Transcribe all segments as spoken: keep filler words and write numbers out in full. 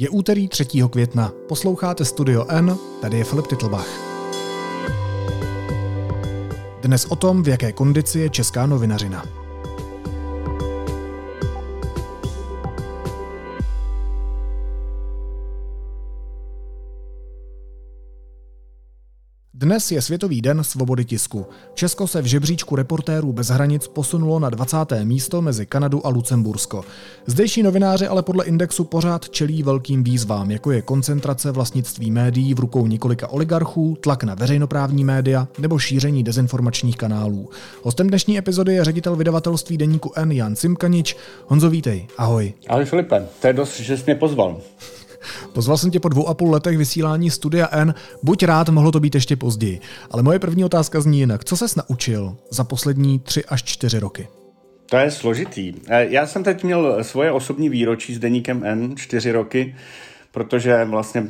Je úterý třetího května. Posloucháte Studio N, tady je Filip Titlbach. Dnes o tom, v jaké kondici je česká novinařina. Dnes je Světový den svobody tisku. Česko se v žebříčku Reportérů bez hranic posunulo na dvacáté místo mezi Kanadu a Lucembursko. Zdejší novináři ale podle indexu pořád čelí velkým výzvám, jako je koncentrace vlastnictví médií v rukou několika oligarchů, tlak na veřejnoprávní média nebo šíření dezinformačních kanálů. Hostem dnešní epizody je ředitel vydavatelství deníku N Jan Simkanič. Honzo, vítej, ahoj. Ahoj Filipe, to je dost, že jsi mě pozval. Pozval jsem tě po dvou a půl letech vysílání Studia N. Buď rád, mohlo to být ještě později. Ale moje první otázka zní jinak. Co ses naučil za poslední tři až čtyři roky? To je složitý. Já jsem teď měl svoje osobní výročí s deníkem N čtyři roky, protože vlastně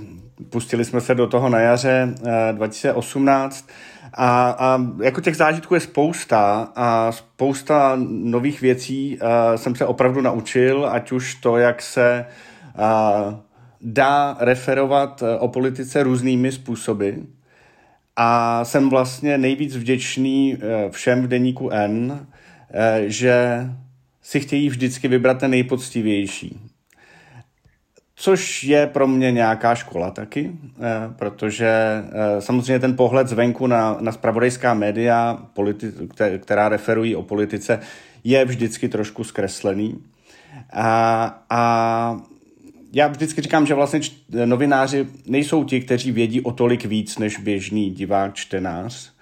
pustili jsme se do toho na jaře dva tisíce osmnáct a, a jako těch zážitků je spousta a spousta nových věcí jsem se opravdu naučil, ať už to, jak se... A, dá referovat o politice různými způsoby a jsem vlastně nejvíc vděčný všem v deníku N, že si chtějí vždycky vybrat ten nejpoctivější. Což je pro mě nějaká škola taky, protože samozřejmě ten pohled zvenku na, na zpravodajská média, politi- která referují o politice, je vždycky trošku zkreslený. A, a Já vždycky říkám, že vlastně novináři nejsou ti, kteří vědí o tolik víc než běžný divák, čtenář,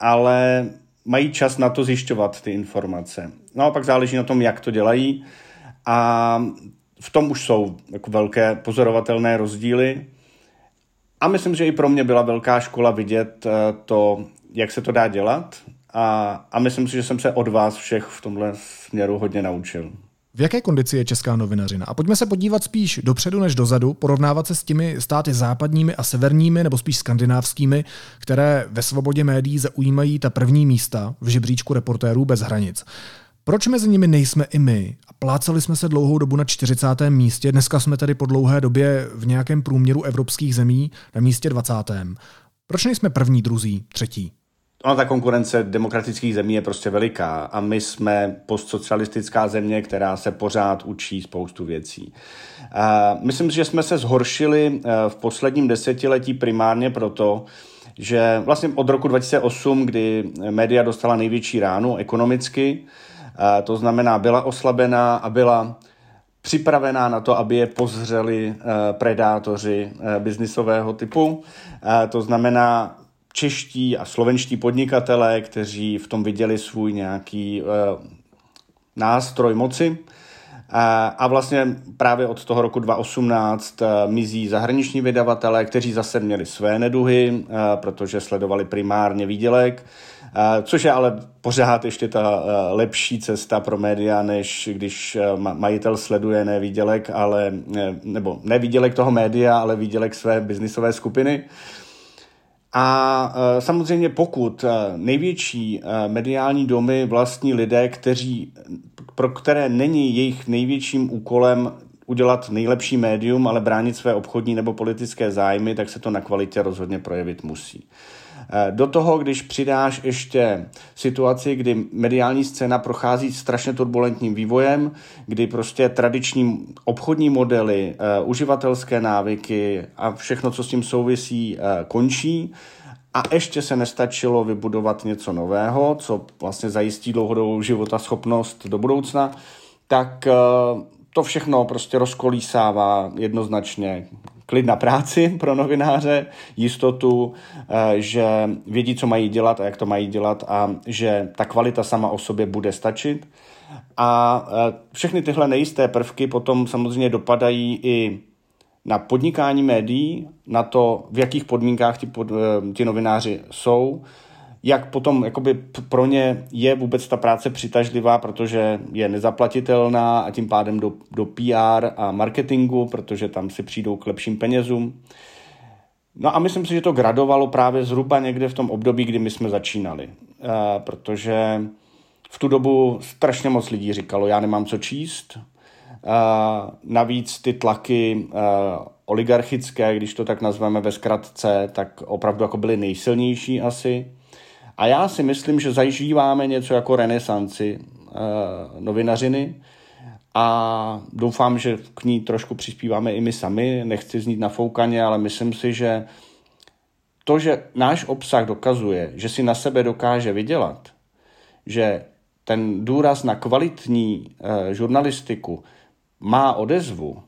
ale mají čas na to zjišťovat ty informace. No a pak záleží na tom, jak to dělají a v tom už jsou jako velké pozorovatelné rozdíly a myslím, že i pro mě byla velká škola vidět to, jak se to dá dělat a, a myslím si, že jsem se od vás všech v tomhle směru hodně naučil. V jaké kondici je česká novinařina? A pojďme se podívat spíš dopředu než dozadu, porovnávat se s těmi státy západními a severními, nebo spíš skandinávskými, které ve svobodě médií zaujímají ta první místa v žebříčku Reportérů bez hranic. Proč mezi nimi nejsme i my? A plácali jsme se dlouhou dobu na čtyřicátém místě, dneska jsme tady po dlouhé době v nějakém průměru evropských zemí na místě dvacátém Proč nejsme první, druzí, třetí? Ona ta konkurence demokratických zemí je prostě veliká a my jsme postsocialistická země, která se pořád učí spoustu věcí. Myslím, že jsme se zhoršili v posledním desetiletí primárně proto, že vlastně od roku dva tisíce osm, kdy média dostala největší ránu ekonomicky, to znamená byla oslabená a byla připravená na to, aby je pozřeli predátoři biznisového typu, to znamená čeští a slovenští podnikatelé, kteří v tom viděli svůj nějaký e, nástroj moci. A, a vlastně právě od toho roku dva tisíce osmnáct e, mizí zahraniční vydavatelé, kteří zase měli své neduhy, e, protože sledovali primárně výdělek, e, což je ale pořád ještě ta e, lepší cesta pro média, než když e, majitel sleduje ne výdělek, ale, e, nebo ne výdělek toho média, ale výdělek své biznisové skupiny. A samozřejmě pokud největší mediální domy vlastní lidé, kteří, pro které není jejich největším úkolem udělat nejlepší médium, ale bránit své obchodní nebo politické zájmy, tak se to na kvalitě rozhodně projevit musí. Do toho, když přidáš ještě situaci, kdy mediální scéna prochází strašně turbulentním vývojem, kdy prostě tradiční obchodní modely, uh, uživatelské návyky a všechno, co s tím souvisí, uh, končí a ještě se nestačilo vybudovat něco nového, co vlastně zajistí dlouhodobou životaschopnost do budoucna, tak uh, to všechno prostě rozkolísává jednoznačně klid na práci pro novináře, jistotu, že vědí, co mají dělat a jak to mají dělat a že ta kvalita sama o sobě bude stačit. A všechny tyhle nejisté prvky potom samozřejmě dopadají i na podnikání médií, na to, v jakých podmínkách ti, pod, ti novináři jsou, jak potom jakoby pro ně je vůbec ta práce přitažlivá, protože je nezaplatitelná a tím pádem do, do P R a marketingu, protože tam si přijdou k lepším penězům. No a myslím si, že to gradovalo právě zhruba někde v tom období, kdy my jsme začínali, e, protože v tu dobu strašně moc lidí říkalo, já nemám co číst. E, navíc ty tlaky e, oligarchické, když to tak nazveme ve zkratce, tak opravdu jako byly nejsilnější asi. A já si myslím, že zažíváme něco jako renesanci eh, novinařiny a doufám, že k ní trošku přispíváme i my sami. Nechci znít nafoukaně, ale myslím si, že to, že náš obsah dokazuje, že si na sebe dokáže vydělat, že ten důraz na kvalitní eh, žurnalistiku má odezvu,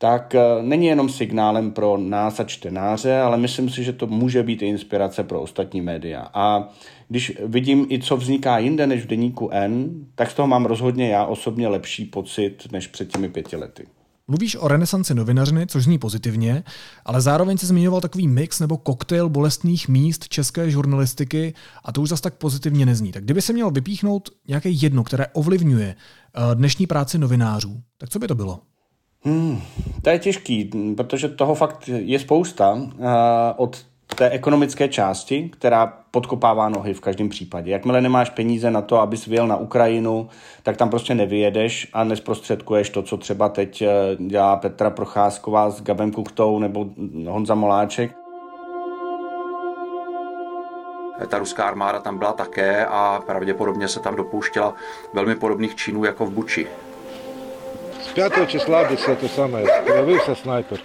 tak není jenom signálem pro nás a čtenáře, ale myslím si, že to může být i inspirace pro ostatní média. A když vidím i, co vzniká jinde než v deníku N, tak z toho mám rozhodně já osobně lepší pocit než před těmi pěti lety. Mluvíš o renesanci novinařiny, což zní pozitivně, ale zároveň se zmiňoval takový mix nebo koktejl bolestných míst české žurnalistiky a to už zas tak pozitivně nezní. Tak kdyby se měl vypíchnout nějaké jedno, které ovlivňuje dnešní práci novinářů, tak co by to bylo? Hmm, to je těžký, protože toho fakt je spousta uh, od té ekonomické části, která podkopává nohy v každém případě. Jakmile nemáš peníze na to, abys vyjel na Ukrajinu, tak tam prostě nevyjedeš a nesprostředkuješ to, co třeba teď dělá Petra Procházková s Gabem Kuktou nebo Honza Moláček. Ta ruská armáda tam byla také a pravděpodobně se tam dopouštěla velmi podobných činů jako v Buči. pátého čísla se to samé, projevil se snajper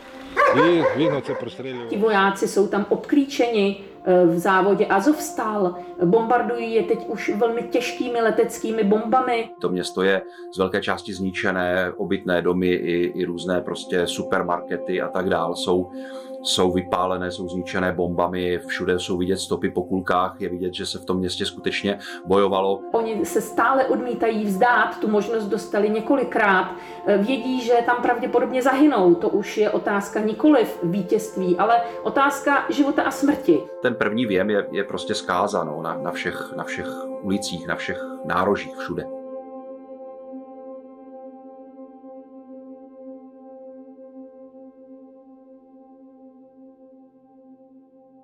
i Vinoce prostřelil. Ti vojáci jsou tam obklíčeni v závodě Azovstal, bombardují je teď už velmi těžkými leteckými bombami. To město je z velké části zničené, obytné domy i, i různé prostě supermarkety a tak dál jsou, jsou vypálené, jsou zničené bombami, všude jsou vidět stopy po kulkách, je vidět, že se v tom městě skutečně bojovalo. Oni se stále odmítají vzdát, tu možnost dostali několikrát, vědí, že tam pravděpodobně zahynou, to už je otázka nikoliv vítězství, ale otázka života a smrti. Ten první věm je, je prostě zkázanou na, na, všech, na všech ulicích, na všech nárožích všude.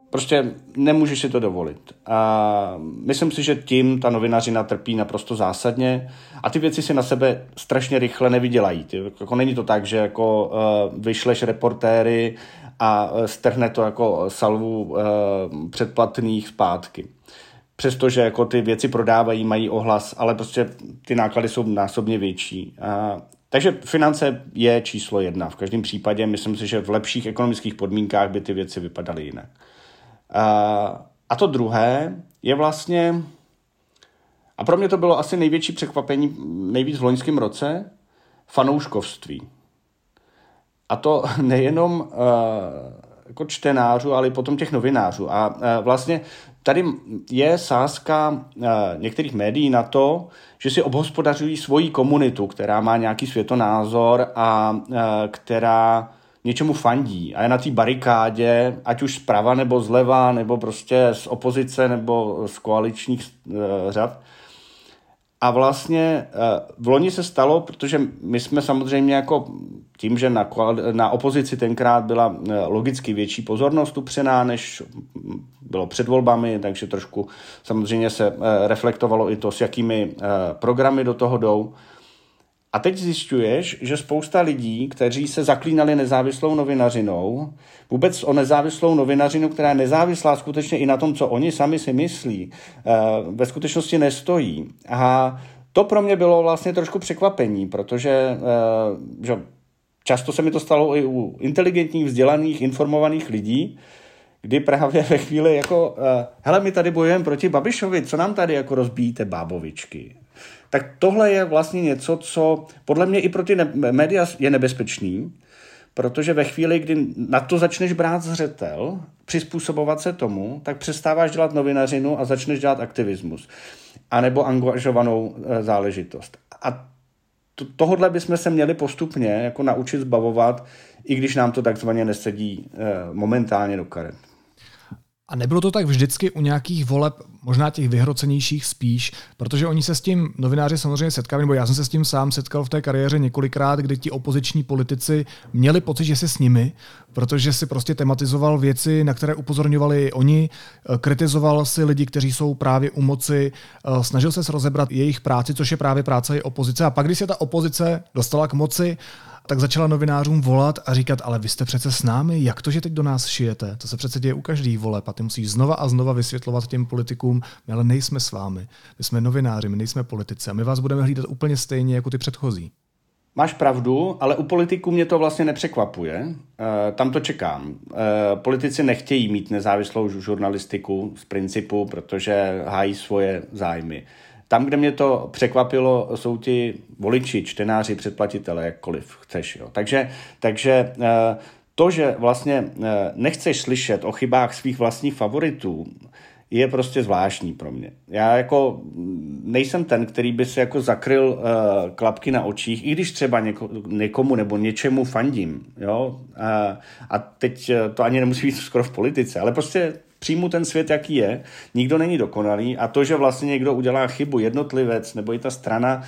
Prostě nemůžeš si to dovolit. A myslím si, že tím ta novinařina trpí naprosto zásadně a ty věci si na sebe strašně rychle nevydělají. Jako není to tak, že jako vyšleš reportéry a strhne to jako salvu předplatných zpátky. Přestože jako ty věci prodávají, mají ohlas, ale prostě ty náklady jsou násobně větší. A takže finance je číslo jedna. V každém případě myslím si, že v lepších ekonomických podmínkách by ty věci vypadaly jinak. A to druhé je vlastně, a pro mě to bylo asi největší překvapení, nejvíc v loňském roce, fanouškovství. A to nejenom uh, jako čtenářů, ale i potom těch novinářů. A uh, vlastně tady je sázka uh, některých médií na to, že si obhospodařují svoji komunitu, která má nějaký světonázor a uh, která něčemu fandí a je na té barikádě, ať už zprava nebo zleva, nebo prostě z opozice nebo z koaličních uh, řad. A vlastně v loni se stalo, protože my jsme samozřejmě jako tím, že na, na opozici tenkrát byla logicky větší pozornost upřená, než bylo před volbami, takže trošku samozřejmě se reflektovalo i to, s jakými programy do toho jdou. A teď zjišťuješ, že spousta lidí, kteří se zaklínali nezávislou novinařinou, vůbec o nezávislou novinařinu, která je nezávislá skutečně i na tom, co oni sami si myslí, ve skutečnosti nestojí. A to pro mě bylo vlastně trošku překvapení, protože že často se mi to stalo i u inteligentních, vzdělaných, informovaných lidí, kdy právě ve chvíli jako hele, my tady bojujeme proti Babišovi, co nám tady jako rozbíjíte bábovičky. Tak tohle je vlastně něco, co podle mě i pro ty ne- média je nebezpečný, protože ve chvíli, kdy na to začneš brát zřetel, přizpůsobovat se tomu, tak přestáváš dělat novinařinu a začneš dělat aktivismus. A nebo angažovanou e, záležitost. A to, tohodle bychom se měli postupně jako naučit zbavovat, i když nám to takzvaně nesedí e, momentálně do karet. A nebylo to tak vždycky u nějakých voleb možná těch vyhrocenějších spíš, protože oni se s tím novináři samozřejmě setkali, nebo já jsem se s tím sám setkal v té kariéře několikrát, kdy ti opoziční politici měli pocit, že si s nimi, protože si prostě tematizoval věci, na které upozorňovali oni, kritizoval si lidi, kteří jsou právě u moci, snažil se rozebrat jejich práci, což je právě práce opozice. A pak, když se ta opozice dostala k moci, tak začala novinářům volat a říkat, ale vy jste přece s námi, jak to, že teď do nás šijete? To se přece děje u každý voleb a ty musíš znova a znova vysvětlovat těm politikům, my ale nejsme s vámi, my jsme novináři, my nejsme politici a my vás budeme hlídat úplně stejně jako ty předchozí. Máš pravdu, ale u politiků mě to vlastně nepřekvapuje. E, tam to čekám. E, politici nechtějí mít nezávislou žurnalistiku z principu, protože hájí svoje zájmy. Tam, kde mě to překvapilo, jsou ti voliči, čtenáři, předplatitele, jakkoliv chceš. Jo. Takže, takže to, že vlastně nechceš slyšet o chybách svých vlastních favoritů, je prostě zvláštní pro mě. Já jako nejsem ten, který by se jako zakryl klapky na očích, i když třeba někomu nebo něčemu fandím. Jo. A teď to ani nemusí být skoro v politice, ale prostě přijmu ten svět, jaký je, nikdo není dokonalý a to, že vlastně někdo udělá chybu, jednotlivec nebo i ta strana,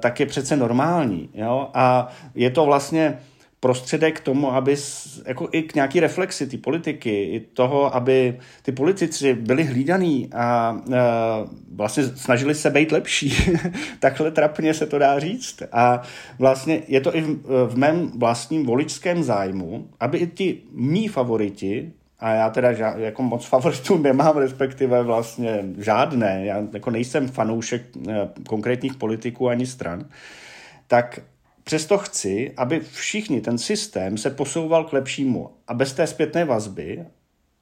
tak je přece normální. Jo? A je to vlastně prostředek k tomu, aby jako i k nějaký reflexi ty politiky, i toho, aby ty politici byli hlídaní a e, vlastně snažili se být lepší. Takhle trapně se to dá říct. A vlastně je to i v, v mém vlastním voličském zájmu, aby i ti mí favoriti, a já teda ža- jako moc favoritů nemám, respektive vlastně žádné, já jako nejsem fanoušek konkrétních politiků ani stran, tak přesto chci, aby všichni ten systém se posouval k lepšímu a bez té zpětné vazby,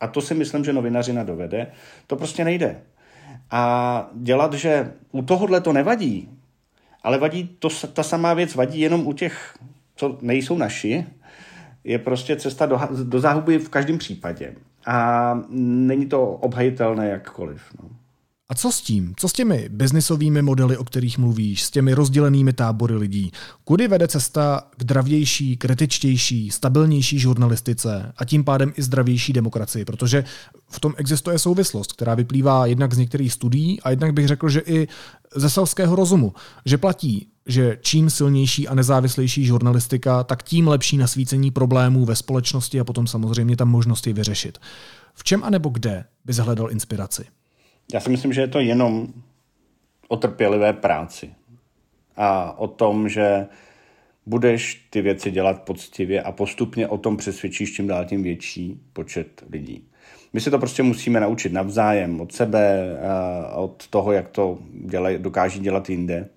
a to si myslím, že novinařina dovede, to prostě nejde. A dělat, že u tohohle to nevadí, ale vadí to, ta samá věc vadí jenom u těch, co nejsou naši, je prostě cesta do, do záhuby v každém případě. A není to obhajitelné jakkoliv. No. A co s tím? Co s těmi biznisovými modely, o kterých mluvíš, s těmi rozdělenými tábory lidí? Kudy vede cesta k dravější, kritičtější, stabilnější žurnalistice a tím pádem i zdravější demokracii? Protože v tom existuje souvislost, která vyplývá jednak z některých studií a jednak bych řekl, že i ze selského rozumu, že platí, že čím silnější a nezávislejší žurnalistika, tak tím lepší nasvícení problémů ve společnosti a potom samozřejmě tam možnosti vyřešit. V čem anebo kde bys hledal inspiraci? Já si myslím, že je to jenom o trpělivé práci a o tom, že budeš ty věci dělat poctivě a postupně o tom přesvědčíš čím dál tím větší počet lidí. My se to prostě musíme naučit navzájem od sebe, od toho, jak to dělaj, dokáží dělat jinde.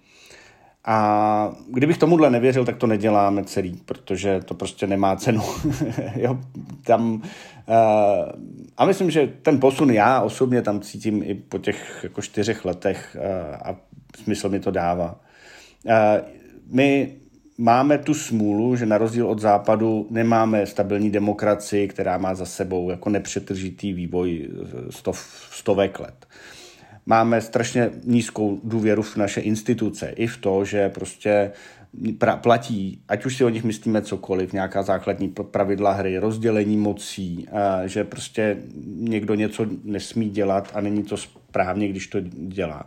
A kdybych tomuhle nevěřil, tak to neděláme celý, protože to prostě nemá cenu. jo, tam, uh, a myslím, že ten posun já osobně tam cítím i po těch jako čtyřech letech uh, a smysl mi to dává. Uh, my máme tu smůlu, že na rozdíl od západu nemáme stabilní demokracii, která má za sebou jako nepřetržitý vývoj stov, stovek let. Máme strašně nízkou důvěru v naše instituce. I v to, že prostě pra- platí, ať už si o nich myslíme cokoliv, nějaká základní pravidla hry, rozdělení mocí, a že prostě někdo něco nesmí dělat a není to správně, když to dělá.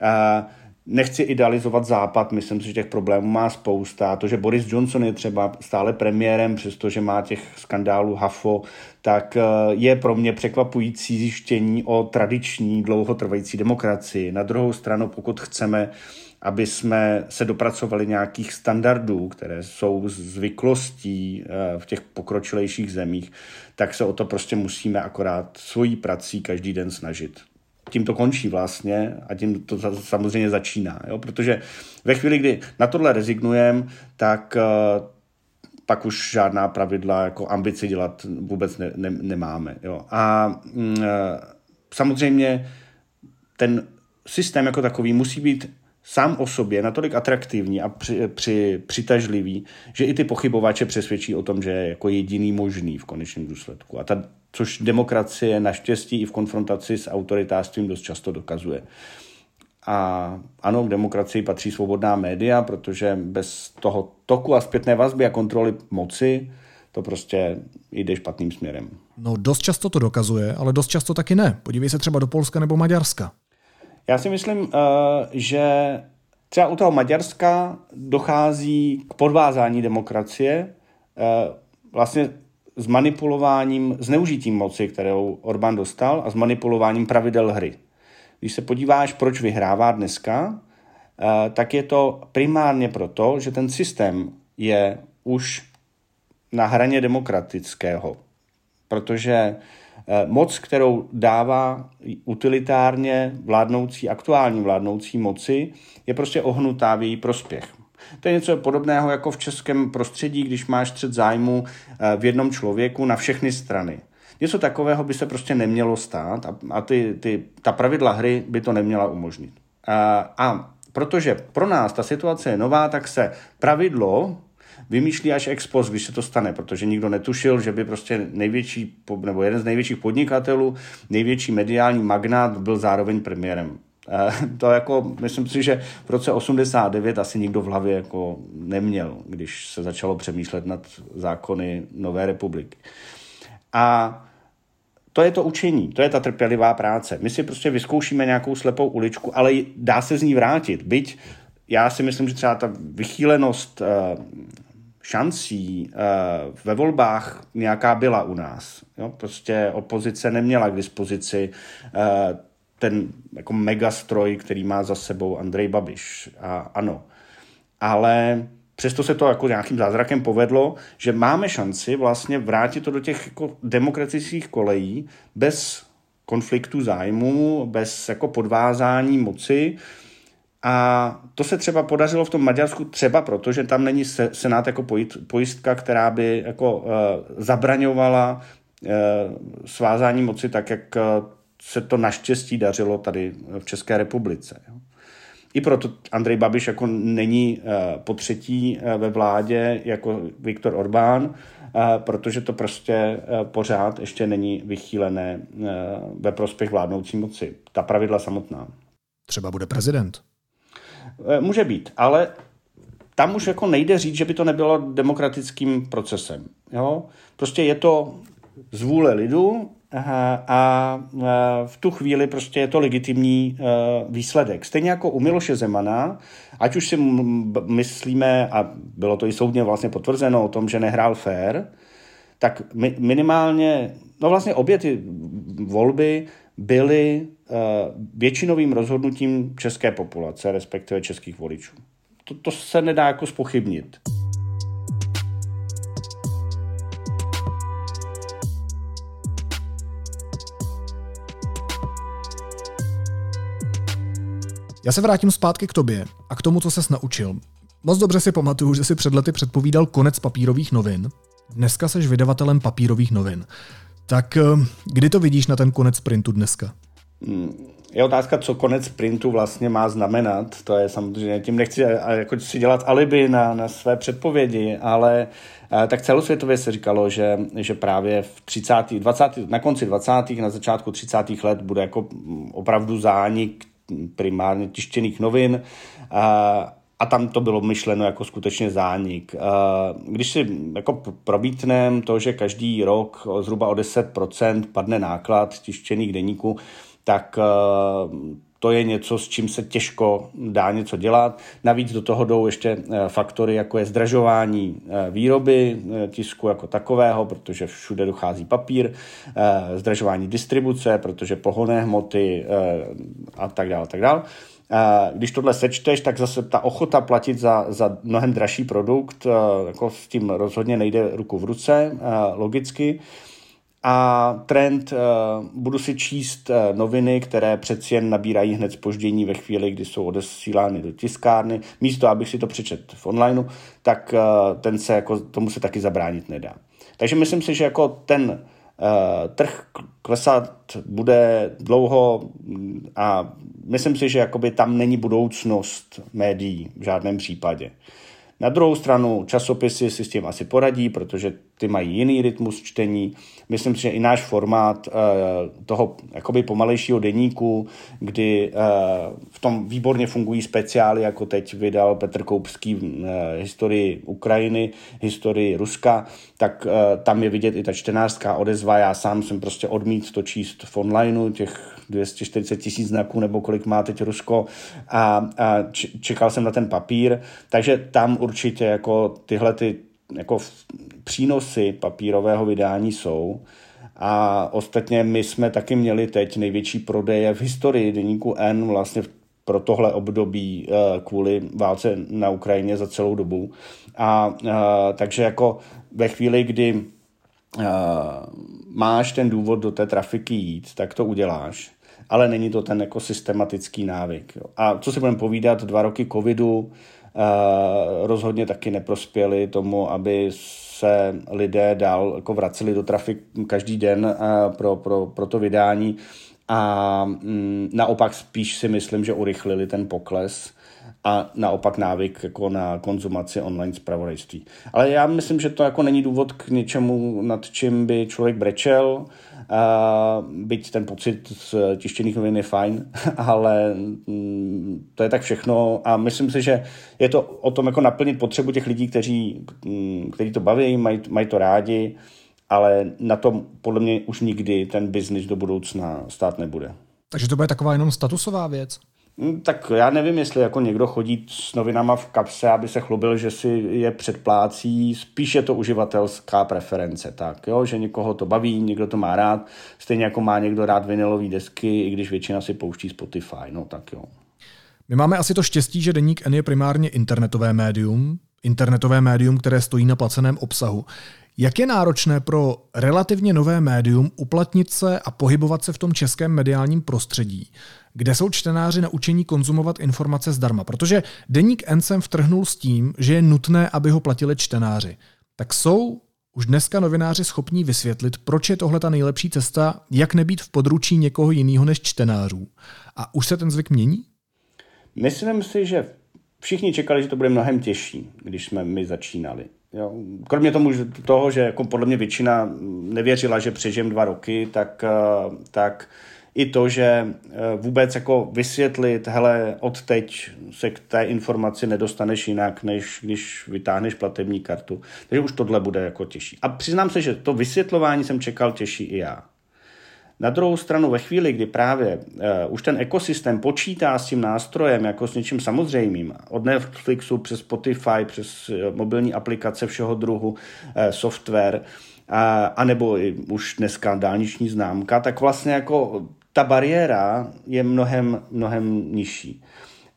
A nechci idealizovat Západ, myslím si, že těch problémů má spousta. To, že Boris Johnson je třeba stále premiérem, přestože má těch skandálů hafo, tak je pro mě překvapující zjištění o tradiční dlouhotrvající demokracii. Na druhou stranu, pokud chceme, aby jsme se dopracovali nějakých standardů, které jsou zvyklostí v těch pokročilejších zemích, tak se o to prostě musíme akorát svojí prací každý den snažit. Tím to končí vlastně a tím to samozřejmě začíná, jo? Protože ve chvíli, kdy na tohle rezignujeme, tak uh, pak už žádná pravidla jako ambici dělat vůbec ne, ne, nemáme. Jo? A uh, samozřejmě ten systém jako takový musí být sám o sobě natolik atraktivní a při, při, přitažlivý, že i ty pochybovače přesvědčí o tom, že je jako jediný možný v konečném důsledku. A ta, což demokracie naštěstí i v konfrontaci s autoritářstvím dost často dokazuje. A ano, k demokracii patří svobodná média, protože bez toho toku a zpětné vazby a kontroly moci to prostě jde špatným směrem. No dost často to dokazuje, ale dost často taky ne. Podívej se třeba do Polska nebo Maďarska. Já si myslím, že třeba u toho Maďarska dochází k podvázání demokracie, vlastně s manipulováním, zneužitím moci, kterou Orbán dostal, a s manipulováním pravidel hry. Když se podíváš, proč vyhrává dneska, tak je to primárně proto, že ten systém je už na hraně demokratického. Protože moc, kterou dává utilitárně vládnoucí, aktuální vládnoucí moci, je prostě ohnutá v její prospěch. To je něco podobného jako v českém prostředí, když máš střet zájmu v jednom člověku na všechny strany. Něco takového by se prostě nemělo stát a, a ty, ty, ta pravidla hry by to neměla umožnit. A, a protože pro nás ta situace je nová, tak se pravidlo vymýšlí až ex post, když se to stane, protože nikdo netušil, že by prostě největší, nebo jeden z největších podnikatelů, největší mediální magnát byl zároveň premiérem. To jako, myslím si, že v roce osmdesát devět asi nikdo v hlavě jako neměl, když se začalo přemýšlet nad zákony Nové republiky. A to je to učení, to je ta trpělivá práce. My si prostě vyzkoušíme nějakou slepou uličku, ale dá se z ní vrátit. Byť já si myslím, že třeba ta vychýlenost šancí ve volbách nějaká byla u nás. Jo? Prostě opozice neměla k dispozici ten jako megastroj, který má za sebou Andrej Babiš. A, ano. Ale přesto se to jako nějakým zázrakem povedlo, že máme šanci vlastně vrátit to do těch jako demokratických kolejí bez konfliktu zájmů, bez jako podvázání moci. A to se třeba podařilo v tom Maďarsku třeba proto, že tam není senát jako pojistka, která by jako zabraňovala svázání moci tak, jak se to naštěstí dařilo tady v České republice. I proto Andrej Babiš jako není po třetí ve vládě jako Viktor Orbán, protože to prostě pořád ještě není vychýlené ve prospěch vládnoucí moci. Ta pravidla samotná. Třeba bude prezident. Může být, ale tam už jako nejde říct, že by to nebylo demokratickým procesem. Jo? Prostě je to z vůle lidu a, a v tu chvíli prostě je to legitimní výsledek. Stejně jako u Miloše Zemana, ať už si myslíme, a bylo to i soudně vlastně potvrzeno o tom, že nehrál fair, tak mi, minimálně, no vlastně obě ty volby byly většinovým rozhodnutím české populace, respektive českých voličů. To, to se nedá jako zpochybnit. Já se vrátím zpátky k tobě a k tomu, co ses naučil. Moc dobře si pamatuju, že si před lety předpovídal konec papírových novin. Dneska seš vydavatelem papírových novin. Tak kdy to vidíš na ten konec printu dneska? Je otázka, co konec printu vlastně má znamenat. To je samozřejmě, tím nechci jako si dělat alibi na, na své předpovědi, ale tak celosvětově se říkalo, že, že právě v třicátých, dvacátých, na konci dvacátých na začátku třicátých let bude jako opravdu zánik primárně tištěných novin a, a tam to bylo myšleno jako skutečně zánik. A když si jako probítnem to, že každý rok zhruba o deset procent padne náklad tištěných deníků, tak to je něco, s čím se těžko dá něco dělat. Navíc do toho jdou ještě faktory, jako je zdražování výroby tisku jako takového, protože všude dochází papír, zdražování distribuce, protože pohonné hmoty a tak dále, tak dále. Když tohle sečteš, tak zase ta ochota platit za, za mnohem dražší produkt, jako s tím rozhodně nejde ruku v ruce, logicky. A trend, budu si číst noviny, které přeci jen nabírají hned zpoždění ve chvíli, kdy jsou odesílány do tiskárny. Místo, abych si to přečet v onlineu, tak ten se jako, tomu se taky zabránit nedá. Takže myslím si, že jako ten trh klesat bude dlouho a myslím si, že jakoby tam není budoucnost médií v žádném případě. Na druhou stranu časopisy si s tím asi poradí, protože ty mají jiný rytmus čtení. Myslím si, že i náš formát toho jakoby pomalejšího deníku, kdy v tom výborně fungují speciály, jako teď vydal Petr Koupský historii Ukrajiny, historii Ruska, tak tam je vidět i ta čtenářská odezva. Já sám jsem prostě odmít to číst v onlineu, těch dvě stě čtyřicet tisíc znaků, nebo kolik má teď Rusko, a, a čekal jsem na ten papír, takže tam určitě jako tyhle ty jako přínosy papírového vydání jsou. A ostatně my jsme taky měli teď největší prodeje v historii deníku N vlastně pro tohle období kvůli válce na Ukrajině za celou dobu. A, a takže jako ve chvíli, kdy a, máš ten důvod do té trafiky jít, tak to uděláš. Ale není to ten jako systematický návyk. Jo. A co si budeme povídat, dva roky covidu Uh, rozhodně taky neprospěli tomu, aby se lidé dál jako vraceli do trafik každý den uh, pro, pro, pro to vydání a um, naopak spíš si myslím, že urychlili ten pokles a naopak návyk jako na konzumaci online zpravodajství. Ale já myslím, že to jako není důvod k něčemu, nad čím by člověk brečel, uh, byť ten pocit z tištěných novin je fajn, ale um, to je tak všechno a myslím si, že je to o tom jako naplnit potřebu těch lidí, kteří, um, kteří to baví, mají, mají to rádi, ale na tom podle mě už nikdy ten biznis do budoucna stát nebude. Takže to bude taková jenom statusová věc? Tak já nevím, jestli jako někdo chodí s novinama v kapse, aby se chlubil, že si je předplácí. Spíš je to uživatelská preference, tak, jo? Že někoho to baví, někdo to má rád. Stejně jako má někdo rád vinylové desky, i když většina si pouští Spotify. No, tak jo. My máme asi to štěstí, že deník N je primárně internetové médium. Internetové médium, které stojí na placeném obsahu. Jak je náročné pro relativně nové médium uplatnit se a pohybovat se v tom českém mediálním prostředí, kde jsou čtenáři naučení konzumovat informace zdarma? Protože deník N jsem vtrhnul s tím, že je nutné, aby ho platili čtenáři. Tak jsou už dneska novináři schopní vysvětlit, proč je tohle ta nejlepší cesta, jak nebýt v područí někoho jiného než čtenářů. A už se ten zvyk mění? Myslím si, že všichni čekali, že to bude mnohem těžší, když jsme my začínali. Jo. Kromě tomu, toho, že jako podle mě většina nevěřila, že přežijem dva roky, tak, tak i to, že vůbec jako vysvětlit, hele, odteď se k té informaci nedostaneš jinak, než když vytáhneš platební kartu. Takže už tohle bude jako těžší. A přiznám se, že to vysvětlování jsem čekal těžší i já. Na druhou stranu ve chvíli, kdy právě uh, už ten ekosystém počítá s tím nástrojem jako s něčím samozřejmým, od Netflixu přes Spotify, přes uh, mobilní aplikace všeho druhu, uh, software, uh, anebo i už dneska dálniční známka, tak vlastně jako ta bariéra je mnohem, mnohem nižší.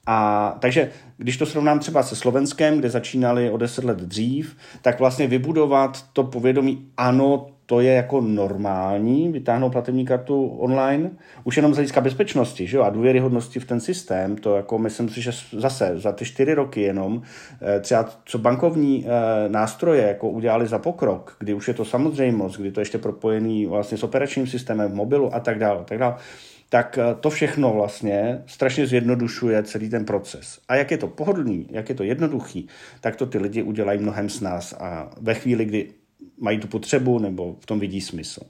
A takže když to srovnám třeba se Slovenskem, kde začínali o deset let dřív, tak vlastně vybudovat to povědomí, ano, to je jako normální, vytáhnout platební kartu online, už jenom z hlediska bezpečnosti, že jo, a důvěryhodnosti v ten systém, to jako myslím si, že zase za ty čtyři roky jenom, třeba co bankovní nástroje jako udělali za pokrok, kdy už je to samozřejmost, kdy to ještě propojený vlastně s operačním systémem v mobilu a tak dále, tak dále, tak to všechno vlastně strašně zjednodušuje celý ten proces. A jak je to pohodlný, jak je to jednoduchý, tak to ty lidi udělají mnohem snáz a ve chvíli, kdy mají tu potřebu nebo v tom vidí smysl.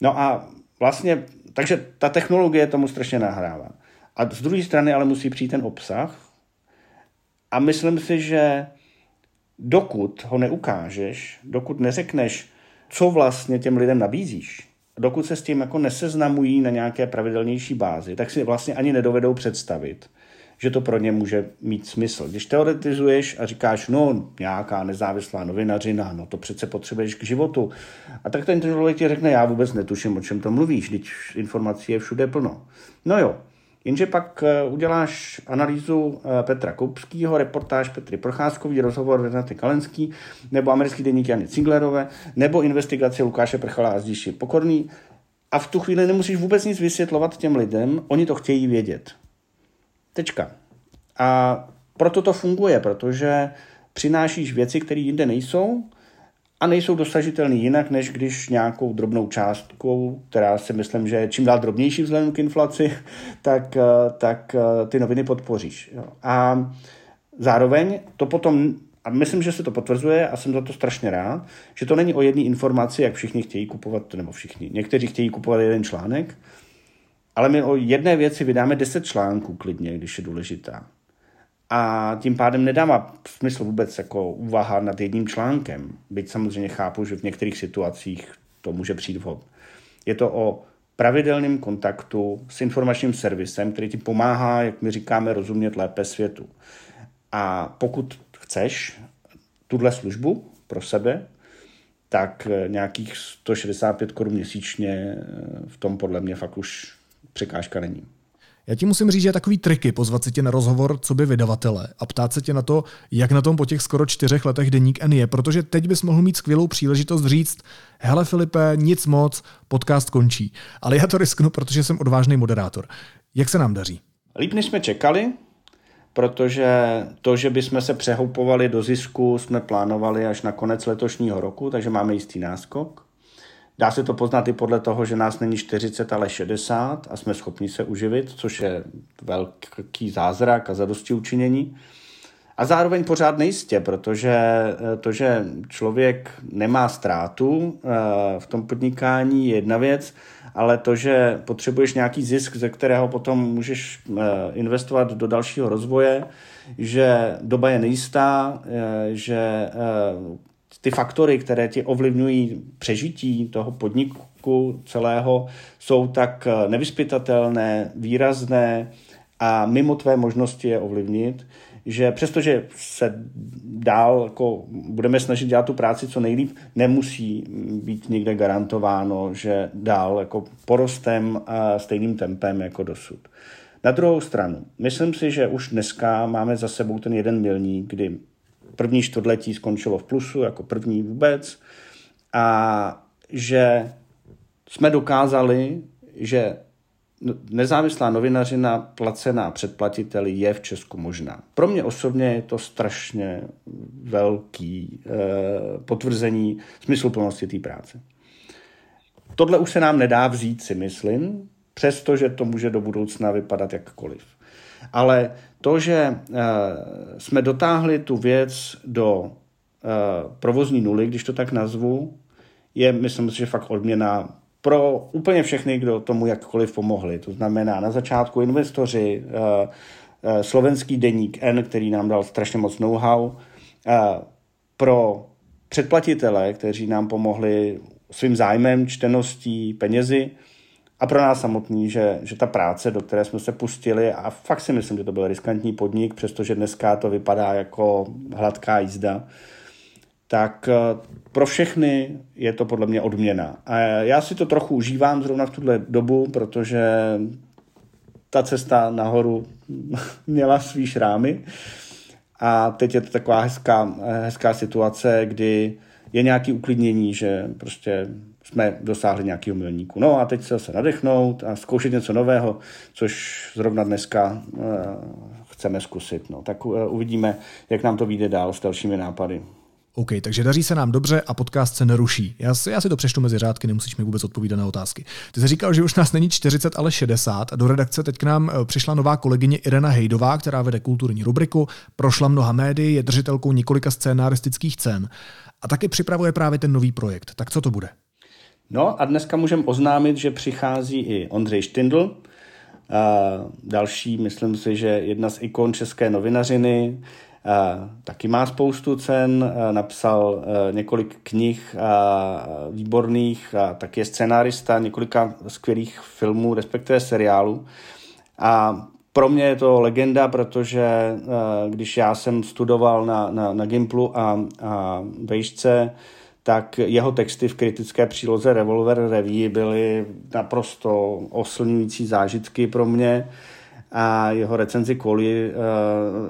No a vlastně, takže ta technologie tomu strašně nahrává. A z druhé strany ale musí přijít ten obsah a myslím si, že dokud ho neukážeš, dokud neřekneš, co vlastně těm lidem nabízíš, dokud se s tím jako neseznamují na nějaké pravidelnější bázi, tak si vlastně ani nedovedou představit, že to pro ně může mít smysl. Když teoretizuješ a říkáš, no nějaká nezávislá novinařina, no to přece potřebuješ k životu. A tak ten člověk ti řekne, já vůbec netuším, o čem to mluvíš, teď informací je všude plno. No jo, jenže pak uděláš analýzu Petra Koupskýho, reportáž Petry Procházkový, rozhovor Renate Kalenský, nebo americký deník Jany Singlerové, nebo investigace Lukáše Prchala a Zdiši Pokorný. A v tu chvíli nemusíš vůbec nic vysvětlovat těm lidem, oni to chtějí vědět. Tečka. A proto to funguje, protože přinášíš věci, které jinde nejsou a nejsou dosažitelné jinak, než když nějakou drobnou částkou, která si myslím, že je čím dál drobnější vzhledem k inflaci, tak, tak ty noviny podpoříš. A zároveň to potom a myslím, že se to potvrzuje a jsem za to strašně rád, že to není o jedné informaci, jak všichni chtějí kupovat, nebo všichni, někteří chtějí kupovat jeden článek, ale my o jedné věci vydáme deset článků klidně, když je důležitá. A tím pádem nedává smysl vůbec jako úvaha nad jedním článkem. Byť samozřejmě chápu, že v některých situacích to může přijít vhod. Je to o pravidelném kontaktu s informačním servisem, který ti pomáhá, jak my říkáme, rozumět lépe světu. A pokud chceš tuhle službu pro sebe, tak nějakých sto šedesát pět korun měsíčně v tom podle mě fakt už překážka není. Já ti musím říct, že je takový triky pozvat si tě na rozhovor coby vydavatele a ptát se tě na to, jak na tom po těch skoro čtyřech letech deník N je, protože teď bys mohl mít skvělou příležitost říct, hele Filipe, nic moc, podcast končí. Ale já to risknu, protože jsem odvážný moderátor. Jak se nám daří? Líp, než jsme čekali, protože to, že bychom se přehoupovali do zisku, jsme plánovali až na konec letošního roku, takže máme jistý náskok. Dá se to poznat i podle toho, že nás není čtyřicet, ale šedesát a jsme schopni se uživit, což je velký zázrak a zadosti učinění. A zároveň pořád nejistě, protože to, že člověk nemá ztrátu v tom podnikání je jedna věc, ale to, že potřebuješ nějaký zisk, ze kterého potom můžeš investovat do dalšího rozvoje, že doba je nejistá, že ty faktory, které ti ovlivňují přežití toho podniku celého, jsou tak nevyzpytatelné, výrazné a mimo tvé možnosti je ovlivnit, že přestože se dál jako budeme snažit dělat tu práci co nejlíp, nemusí být nikde garantováno, že dál jako porostem a stejným tempem jako dosud. Na druhou stranu, myslím si, že už dneska máme za sebou ten jeden milník, kdy první čtvrtletí skončilo v plusu, jako první vůbec, a že jsme dokázali, že nezávislá novinařina placená předplatiteli je v Česku možná. Pro mě osobně je to strašně velký eh, potvrzení smysluplnosti té práce. Tohle už se nám nedá vzít, si myslím, přestože to může do budoucna vypadat jakkoliv. Ale to, že uh, jsme dotáhli tu věc do uh, provozní nuly, když to tak nazvu, je, myslím si, že fakt odměna pro úplně všechny, kdo tomu jakkoliv pomohli. To znamená na začátku investoři, uh, uh, slovenský deník N, který nám dal strašně moc know-how, uh, pro předplatitele, kteří nám pomohli svým zájmem, čteností, penězi, a pro nás samotný, že, že ta práce, do které jsme se pustili, a fakt si myslím, že to byl riskantní podnik, přestože dneska to vypadá jako hladká jízda, tak pro všechny je to podle mě odměna. A já si to trochu užívám zrovna v tuhle dobu, protože ta cesta nahoru měla svý šrámy a teď je to taková hezká, hezká situace, kdy je nějaké uklidnění, že prostě jsme dosáhli nějakého milníku. No a teď se zase nadechnout a zkoušet něco nového, což zrovna dneska uh, chceme zkusit. No. Tak uh, uvidíme, jak nám to vyjde dál s dalšími nápady. OK, takže daří se nám dobře a podcast se neruší. Já si, já si to přečtu mezi řádky, nemusíš mi vůbec odpovídat na otázky. Ty jsi říkal, že už nás není čtyřicet, ale šedesát a do redakce teď k nám přišla nová kolegyně Irena Hejdová, která vede kulturní rubriku, prošla mnoha médii, je držitelkou několika scénaristických cen a taky připravuje právě ten nový projekt. Tak co to bude? No a dneska můžeme oznámit, že přichází i Ondřej Štindl, další, myslím si, že jedna z ikon české novinařiny, taky má spoustu cen, napsal několik knih výborných, taky je scénárista několika skvělých filmů, respektive seriálů. A pro mě je to legenda, protože když já jsem studoval na, na, na Gimplu a, a vejšce, tak jeho texty v kritické příloze Revolver Revue byly naprosto oslňující zážitky pro mě a jeho recenzi Koli uh,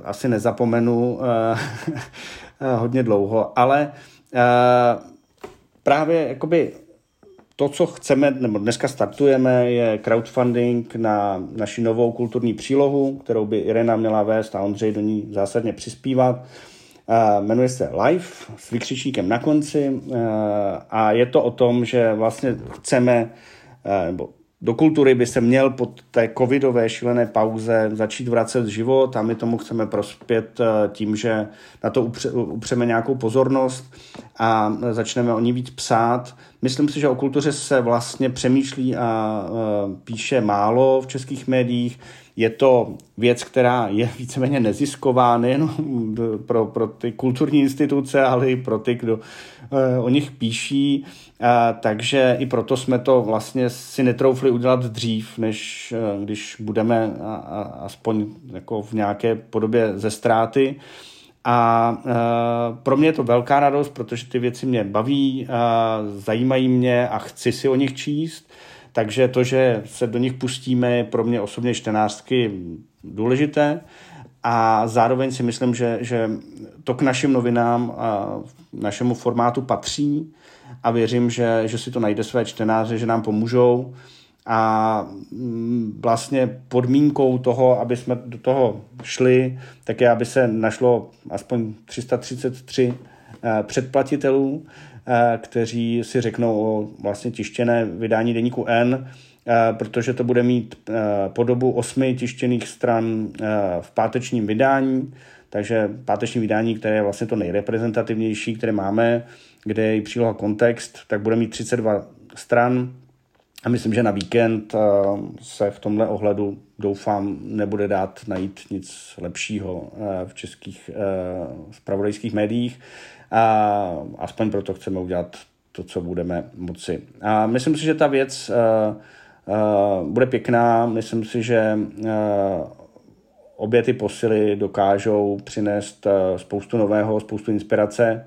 asi nezapomenu uh, hodně dlouho, ale uh, právě jakoby to, co chceme, nebo dneska startujeme, je crowdfunding na naši novou kulturní přílohu, kterou by Irena měla vést a Ondřej do ní zásadně přispívat. Uh, jmenuje se Live s vykřičníkem na konci uh, a je to o tom, že vlastně chceme, uh, nebo do kultury by se měl po té covidové šílené pauze začít vracet život a my tomu chceme prospět tím, že na to upřeme nějakou pozornost a začneme o ní víc psát. Myslím si, že o kultuře se vlastně přemýšlí a píše málo v českých médiích. Je to věc, která je víceméně nezisková nejen pro, pro ty kulturní instituce, ale i pro ty, kdo o nich píší. Takže i proto jsme to vlastně si netroufli udělat dřív, než když budeme aspoň jako v nějaké podobě ze ztráty. A pro mě je to velká radost, protože ty věci mě baví, zajímají mě a chci si o nich číst. Takže to, že se do nich pustíme, je pro mě osobně čtenářsky důležité a zároveň si myslím, že, že to k našim novinám a našemu formátu patří a věřím, že, že si to najde své čtenáře, že nám pomůžou a vlastně podmínkou toho, aby jsme do toho šli, tak je, aby se našlo aspoň tři sta třicet tři předplatitelů, kteří si řeknou o vlastně tištěné vydání deníku N, protože to bude mít po dobu osmi tištěných stran v pátečním vydání, takže páteční vydání, které je vlastně to nejreprezentativnější, které máme, kde je i příloha Kontext, tak bude mít třicet dva stran a myslím, že na víkend se v tomhle ohledu, doufám, nebude dát najít nic lepšího v českých zpravodajských médiích. A aspoň proto chceme udělat to, co budeme moci. A myslím si, že ta věc uh, uh, bude pěkná. Myslím si, že uh, obě ty posily dokážou přinést uh, spoustu nového, spoustu inspirace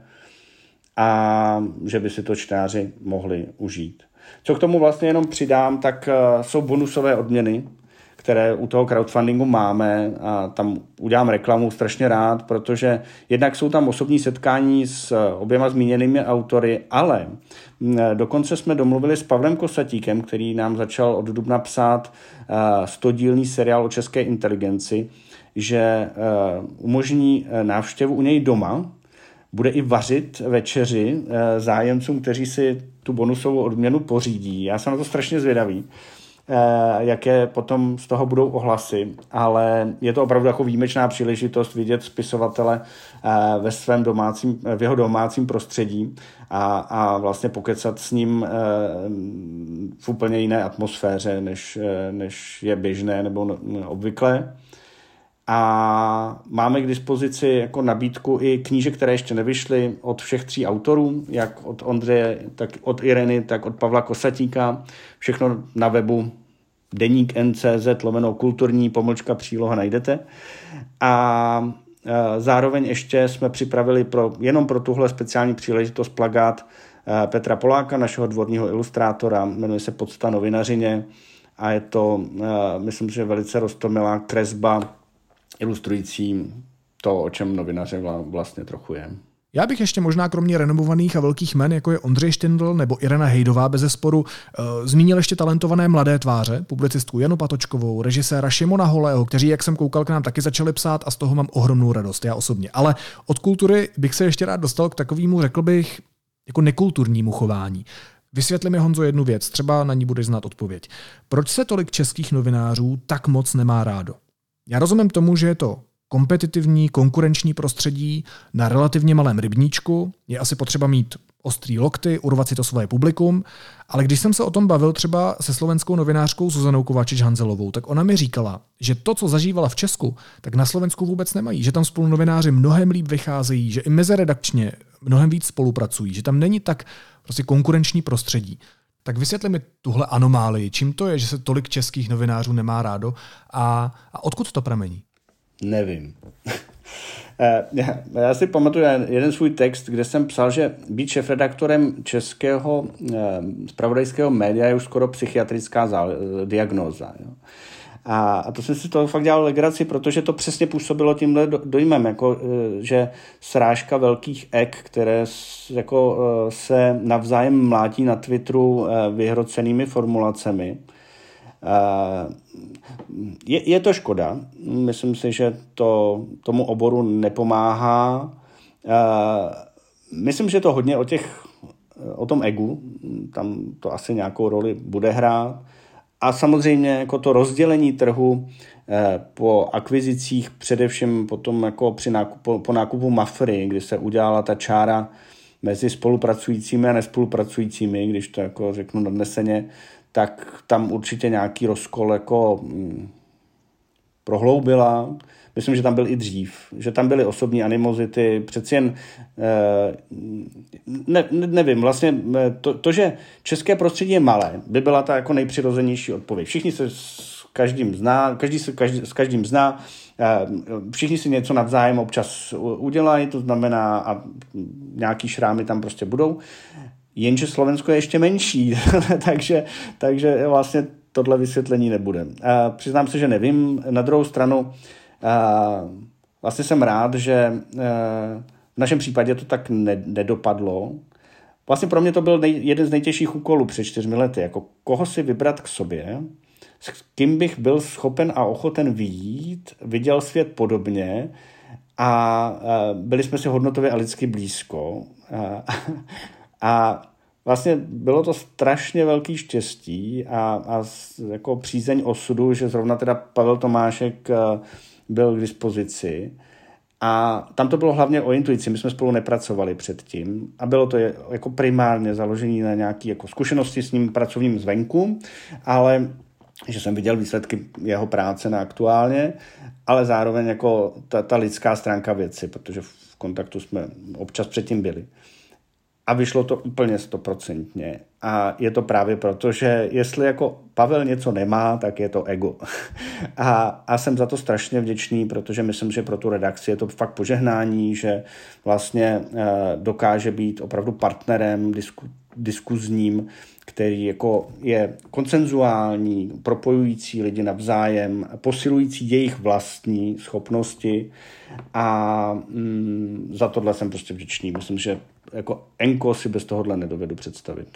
a že by si to čtenáři mohli užít. Co k tomu vlastně jenom přidám, tak uh, jsou bonusové odměny, které u toho crowdfundingu máme a tam udělám reklamu strašně rád, protože jednak jsou tam osobní setkání s oběma zmíněnými autory, ale dokonce jsme domluvili s Pavlem Kosatíkem, který nám začal od dubna psát stodílný seriál o české inteligenci, že umožní návštěvu u něj doma, bude i vařit večeři zájemcům, kteří si tu bonusovou odměnu pořídí. Já jsem na to strašně zvědavý, jaké potom z toho budou ohlasy, ale je to opravdu jako výjimečná příležitost vidět spisovatele ve svém domácím, v jeho domácím prostředí a, a vlastně pokecat s ním v úplně jiné atmosféře, než, než je běžné nebo obvyklé. A máme k dispozici jako nabídku i knížek, které ještě nevyšly od všech tří autorů, jak od Ondřeje, tak od Ireny, tak od Pavla Kosatíka. Všechno na webu deník N.cz lomeno kulturní pomlčka příloha najdete. A zároveň ještě jsme připravili pro, jenom pro tuhle speciální příležitost plakát Petra Poláka, našeho dvorního ilustrátora, jmenuje se Podsta novinařině a je to, myslím, že velice roztomilá kresba ilustrující to, o čem novinaře vlastně trochu je. Já bych ještě možná kromě renomovaných a velkých jmen, jako je Ondřej Štindl nebo Irena Hejdová bezesporu, zmínil ještě talentované mladé tváře, publicistku Janu Patočkovou, režiséra Šimona Holého, kteří, jak jsem koukal, k nám taky začali psát a z toho mám ohromnou radost, já osobně. Ale od kultury bych se ještě rád dostal k takovému, řekl bych, jako nekulturnímu chování. Vysvětli mi, Honzo, jednu věc, třeba na ní budeš znát odpověď. Proč se tolik českých novinářů tak moc nemá rádo? Já rozumím tomu, že je to kompetitivní, konkurenční prostředí na relativně malém rybníčku, je asi potřeba mít ostrý lokty, urvat si to svoje publikum, ale když jsem se o tom bavil třeba se slovenskou novinářkou Zuzanou Kováčič-Hanzelovou, tak ona mi říkala, že to, co zažívala v Česku, tak na Slovensku vůbec nemají, že tam spolu novináři mnohem líp vycházejí, že i meziredakčně mnohem víc spolupracují, že tam není tak prostě konkurenční prostředí. Tak vysvětli mi tuhle anomálii. Čím to je, že se tolik českých novinářů nemá rádo a, a odkud to pramení? Nevím. já, já si pamatuju jeden svůj text, kde jsem psal, že být šéfredaktorem českého eh, zpravodajského média je už skoro psychiatrická zále, diagnóza. Jo? A, a to jsem si to fakt dělal legraci, protože to přesně působilo tímhle dojmem, jako, že srážka velkých ek, které jako, se navzájem mlátí na Twitteru vyhrocenými formulacemi. Je, je to škoda. Myslím si, že to tomu oboru nepomáhá. Myslím, že to hodně o, těch, o tom egu, tam to asi nějakou roli bude hrát. A samozřejmě jako to rozdělení trhu po akvizicích, především potom jako při nákupu, po nákupu Mafry, kdy se udělala ta čára mezi spolupracujícími a nespolupracujícími, když to jako řeknu nadneseně, tak tam určitě nějaký rozkol jako prohloubila. Myslím, že tam byl i dřív, že tam byly osobní animozity, přeci jen, ne, nevím, vlastně to, to, že české prostředí je malé, by byla ta jako nejpřirozenější odpověď. Všichni se s každým zná, každý se každý, s každým zná, všichni si něco navzájem občas udělají, to znamená, a nějaký šrámy tam prostě budou, jenže Slovensko je ještě menší, takže, takže vlastně tohle vysvětlení nebude. Přiznám se, že nevím, na druhou stranu, Uh, vlastně jsem rád, že uh, v našem případě to tak ne- nedopadlo. Vlastně pro mě to byl nej- jeden z nejtěžších úkolů před čtyřmi lety, jako koho si vybrat k sobě, s kým bych byl schopen a ochoten vyjít, viděl svět podobně a uh, byli jsme si hodnotově a lidsky blízko. Uh, a vlastně bylo to strašně velký štěstí a, a jako přízeň osudu, že zrovna teda Pavel Tomášek uh, byl k dispozici a tam to bylo hlavně o intuici, my jsme spolu nepracovali předtím a bylo to jako primárně založené na nějaké jako zkušenosti s ním pracovním zvenku, ale že jsem viděl výsledky jeho práce na Aktuálně, ale zároveň jako ta, ta lidská stránka věci, protože v kontaktu jsme občas předtím byli. A vyšlo to úplně stoprocentně. A je to právě proto, že jestli jako Pavel něco nemá, tak je to ego. A, a jsem za to strašně vděčný, protože myslím, že pro tu redakci je to fakt požehnání, že vlastně e, dokáže být opravdu partnerem disku, diskuzním, který jako je konsenzuální, propojující lidi navzájem, posilující jejich vlastní schopnosti. A mm, za tohle jsem prostě vděčný. Myslím, že jako enko si bez tohohle nedovedu představit.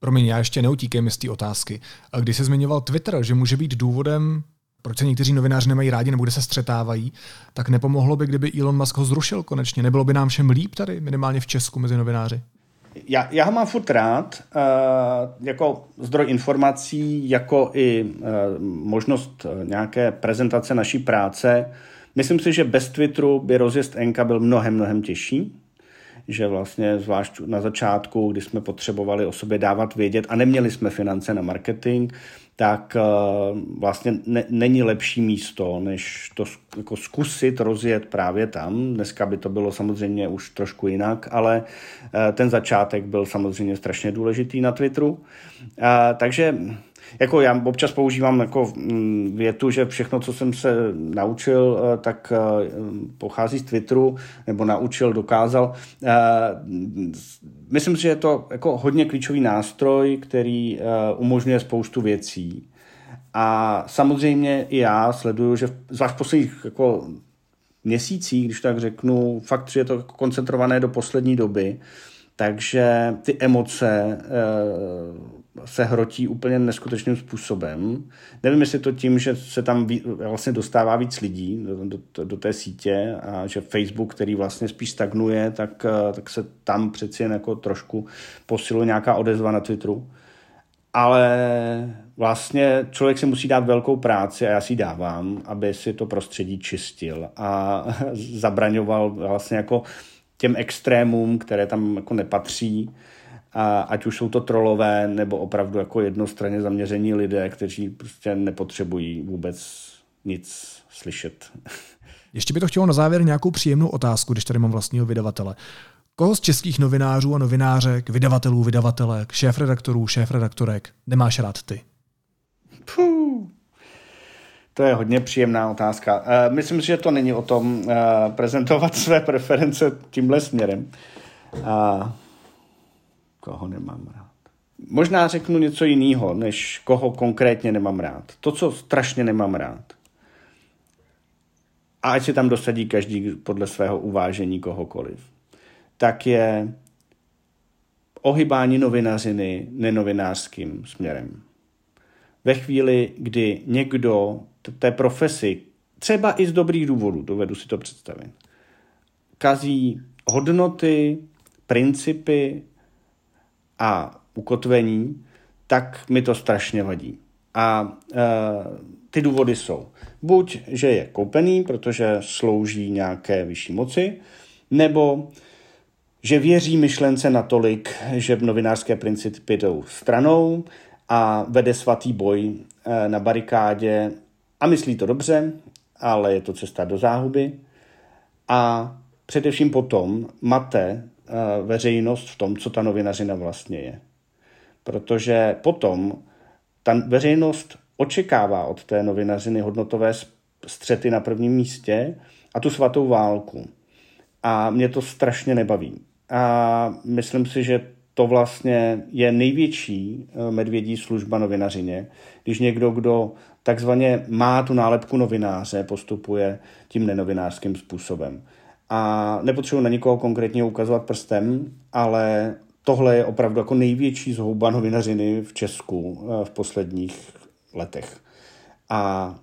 Promiň, já ještě neutíkám z té otázky. Když se zmiňoval Twitter, že může být důvodem, proč se někteří novináři nemají rádi nebo kde se střetávají, tak nepomohlo by, kdyby Elon Musk ho zrušil konečně? Nebylo by nám všem líp tady, minimálně v Česku, mezi novináři? Já, já ho mám furt rád, uh, jako zdroj informací, jako i uh, možnost nějaké prezentace naší práce. Myslím si, že bez Twitteru by rozjezd enka byl mnohem, mnohem těžší. Že vlastně zvlášť na začátku, kdy jsme potřebovali o sobě dávat vědět a neměli jsme finance na marketing, tak vlastně ne, není lepší místo, než to jako zkusit rozjet právě tam. Dneska by to bylo samozřejmě už trošku jinak, ale ten začátek byl samozřejmě strašně důležitý na Twitteru. Takže jako já občas používám jako větu, že všechno, co jsem se naučil, tak pochází z Twitteru, nebo naučil, dokázal. Myslím si, že je to jako hodně klíčový nástroj, který umožňuje spoustu věcí. A samozřejmě i já sleduju, že zvlášť v posledních jako měsících, když tak řeknu, fakt, že je to koncentrované do poslední doby, takže ty emoce se hrotí úplně neskutečným způsobem. Nevím, jestli to tím, že se tam vlastně dostává víc lidí do, do, do té sítě a že Facebook, který vlastně spíš stagnuje, tak, tak se tam přeci jen jako trošku posiluje nějaká odezva na Twitteru. Ale vlastně člověk si musí dát velkou práci a já si ji dávám, aby si to prostředí čistil a zabraňoval vlastně jako těm extrémům, které tam jako nepatří, a ať už jsou to trolové, nebo opravdu jako jednostranně zaměření lidé, kteří prostě nepotřebují vůbec nic slyšet. Ještě by to chtělo na závěr nějakou příjemnou otázku, když tady mám vlastního vydavatele. Koho z českých novinářů a novinářek, vydavatelů, vydavatelek, šéfredaktorů, šéfredaktorek nemáš rád ty? Puh. To je hodně příjemná otázka. Myslím si, že to není o tom prezentovat své preference tímhle směrem. Koho nemám rád? Možná řeknu něco jiného, než koho konkrétně nemám rád. To, co strašně nemám rád. A ať si tam dosadí každý podle svého uvážení kohokoliv, tak je ohýbání novinařiny nenovinářským směrem. Ve chvíli, kdy někdo té profesi, třeba i z dobrých důvodů, dovedu si to představit, kazí hodnoty, principy a ukotvení, tak mi to strašně vadí. A e, ty důvody jsou buď, že je koupený, protože slouží nějaké vyšší moci, nebo že věří myšlence natolik, že novinářské principy jdou stranou a vede svatý boj e, na barikádě a myslí to dobře, ale je to cesta do záhuby. A především potom mate e, veřejnost v tom, co ta novinařina vlastně je. Protože potom ta veřejnost očekává od té novinařiny hodnotové střety na prvním místě a tu svatou válku. A mě to strašně nebaví. A myslím si, že to vlastně je největší medvědí služba novinařině, když někdo, kdo takzvaně má tu nálepku novináře, postupuje tím nenovinářským způsobem. A nepotřebuji na nikoho konkrétně ukazovat prstem, ale tohle je opravdu jako největší zhouba novinařiny v Česku v posledních letech. A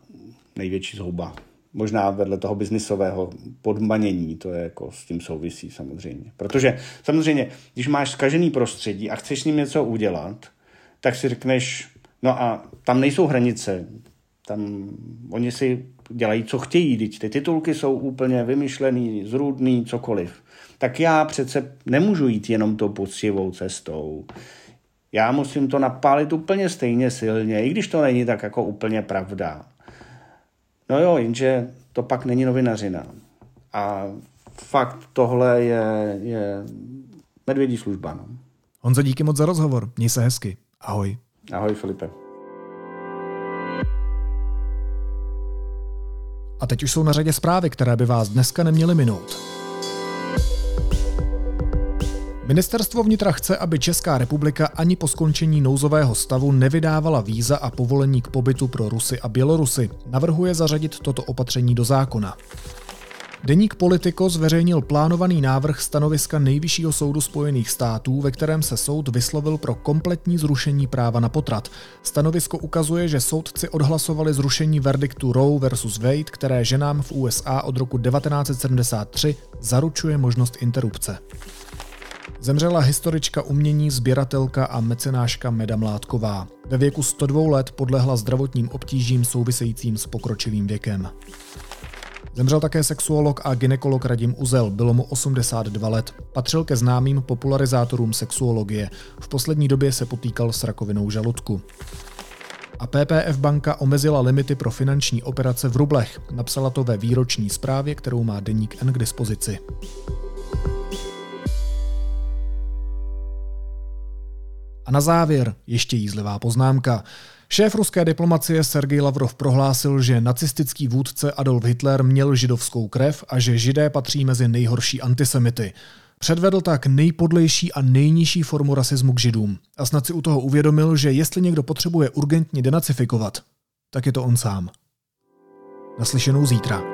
největší zhouba. Možná vedle toho biznisového podmanění, to je jako s tím souvisí samozřejmě. Protože samozřejmě, když máš zkažený prostředí a chceš s ním něco udělat, tak si řekneš, no a tam nejsou hranice, tam oni si dělají, co chtějí, ty titulky jsou úplně vymyšlený, zrůdný, cokoliv. Tak já přece nemůžu jít jenom tou poctivou cestou. Já musím to napálit úplně stejně silně, i když to není tak jako úplně pravda. No jo, jenže to pak není novinařina. A fakt tohle je, je medvědí služba. No. Honzo, díky moc za rozhovor. Měj se hezky. Ahoj. Ahoj, Filipe. A teď už jsou na řadě zprávy, které by vás dneska neměly minout. Ministerstvo vnitra chce, aby Česká republika ani po skončení nouzového stavu nevydávala víza a povolení k pobytu pro Rusy a Bělorusy. Navrhuje zařadit toto opatření do zákona. Deník Politico zveřejnil plánovaný návrh stanoviska Nejvyššího soudu Spojených států, ve kterém se soud vyslovil pro kompletní zrušení práva na potrat. Stanovisko ukazuje, že soudci odhlasovali zrušení verdiktu Roe versus Wade, které ženám v U S A od roku devatenáct set sedmdesát tři zaručuje možnost interrupce. Zemřela historička umění, sběratelka a mecenáška Meda Mládková. Ve věku sto dva let podlehla zdravotním obtížím souvisejícím s pokročilým věkem. Zemřel také sexuolog a gynekolog Radim Uzel, bylo mu osmdesát dva let. Patřil ke známým popularizátorům sexuologie. V poslední době se potýkal s rakovinou žaludku. A P P F banka omezila limity pro finanční operace v rublech. Napsala to ve výroční zprávě, kterou má deník N k dispozici. A na závěr ještě jízlivá poznámka. Šéf ruské diplomacie Sergej Lavrov prohlásil, že nacistický vůdce Adolf Hitler měl židovskou krev a že židé patří mezi nejhorší antisemity. Předvedl tak nejpodlejší a nejnižší formu rasismu k židům. A snad si u toho uvědomil, že jestli někdo potřebuje urgentně denacifikovat, tak je to on sám. Naslyšenou zítra.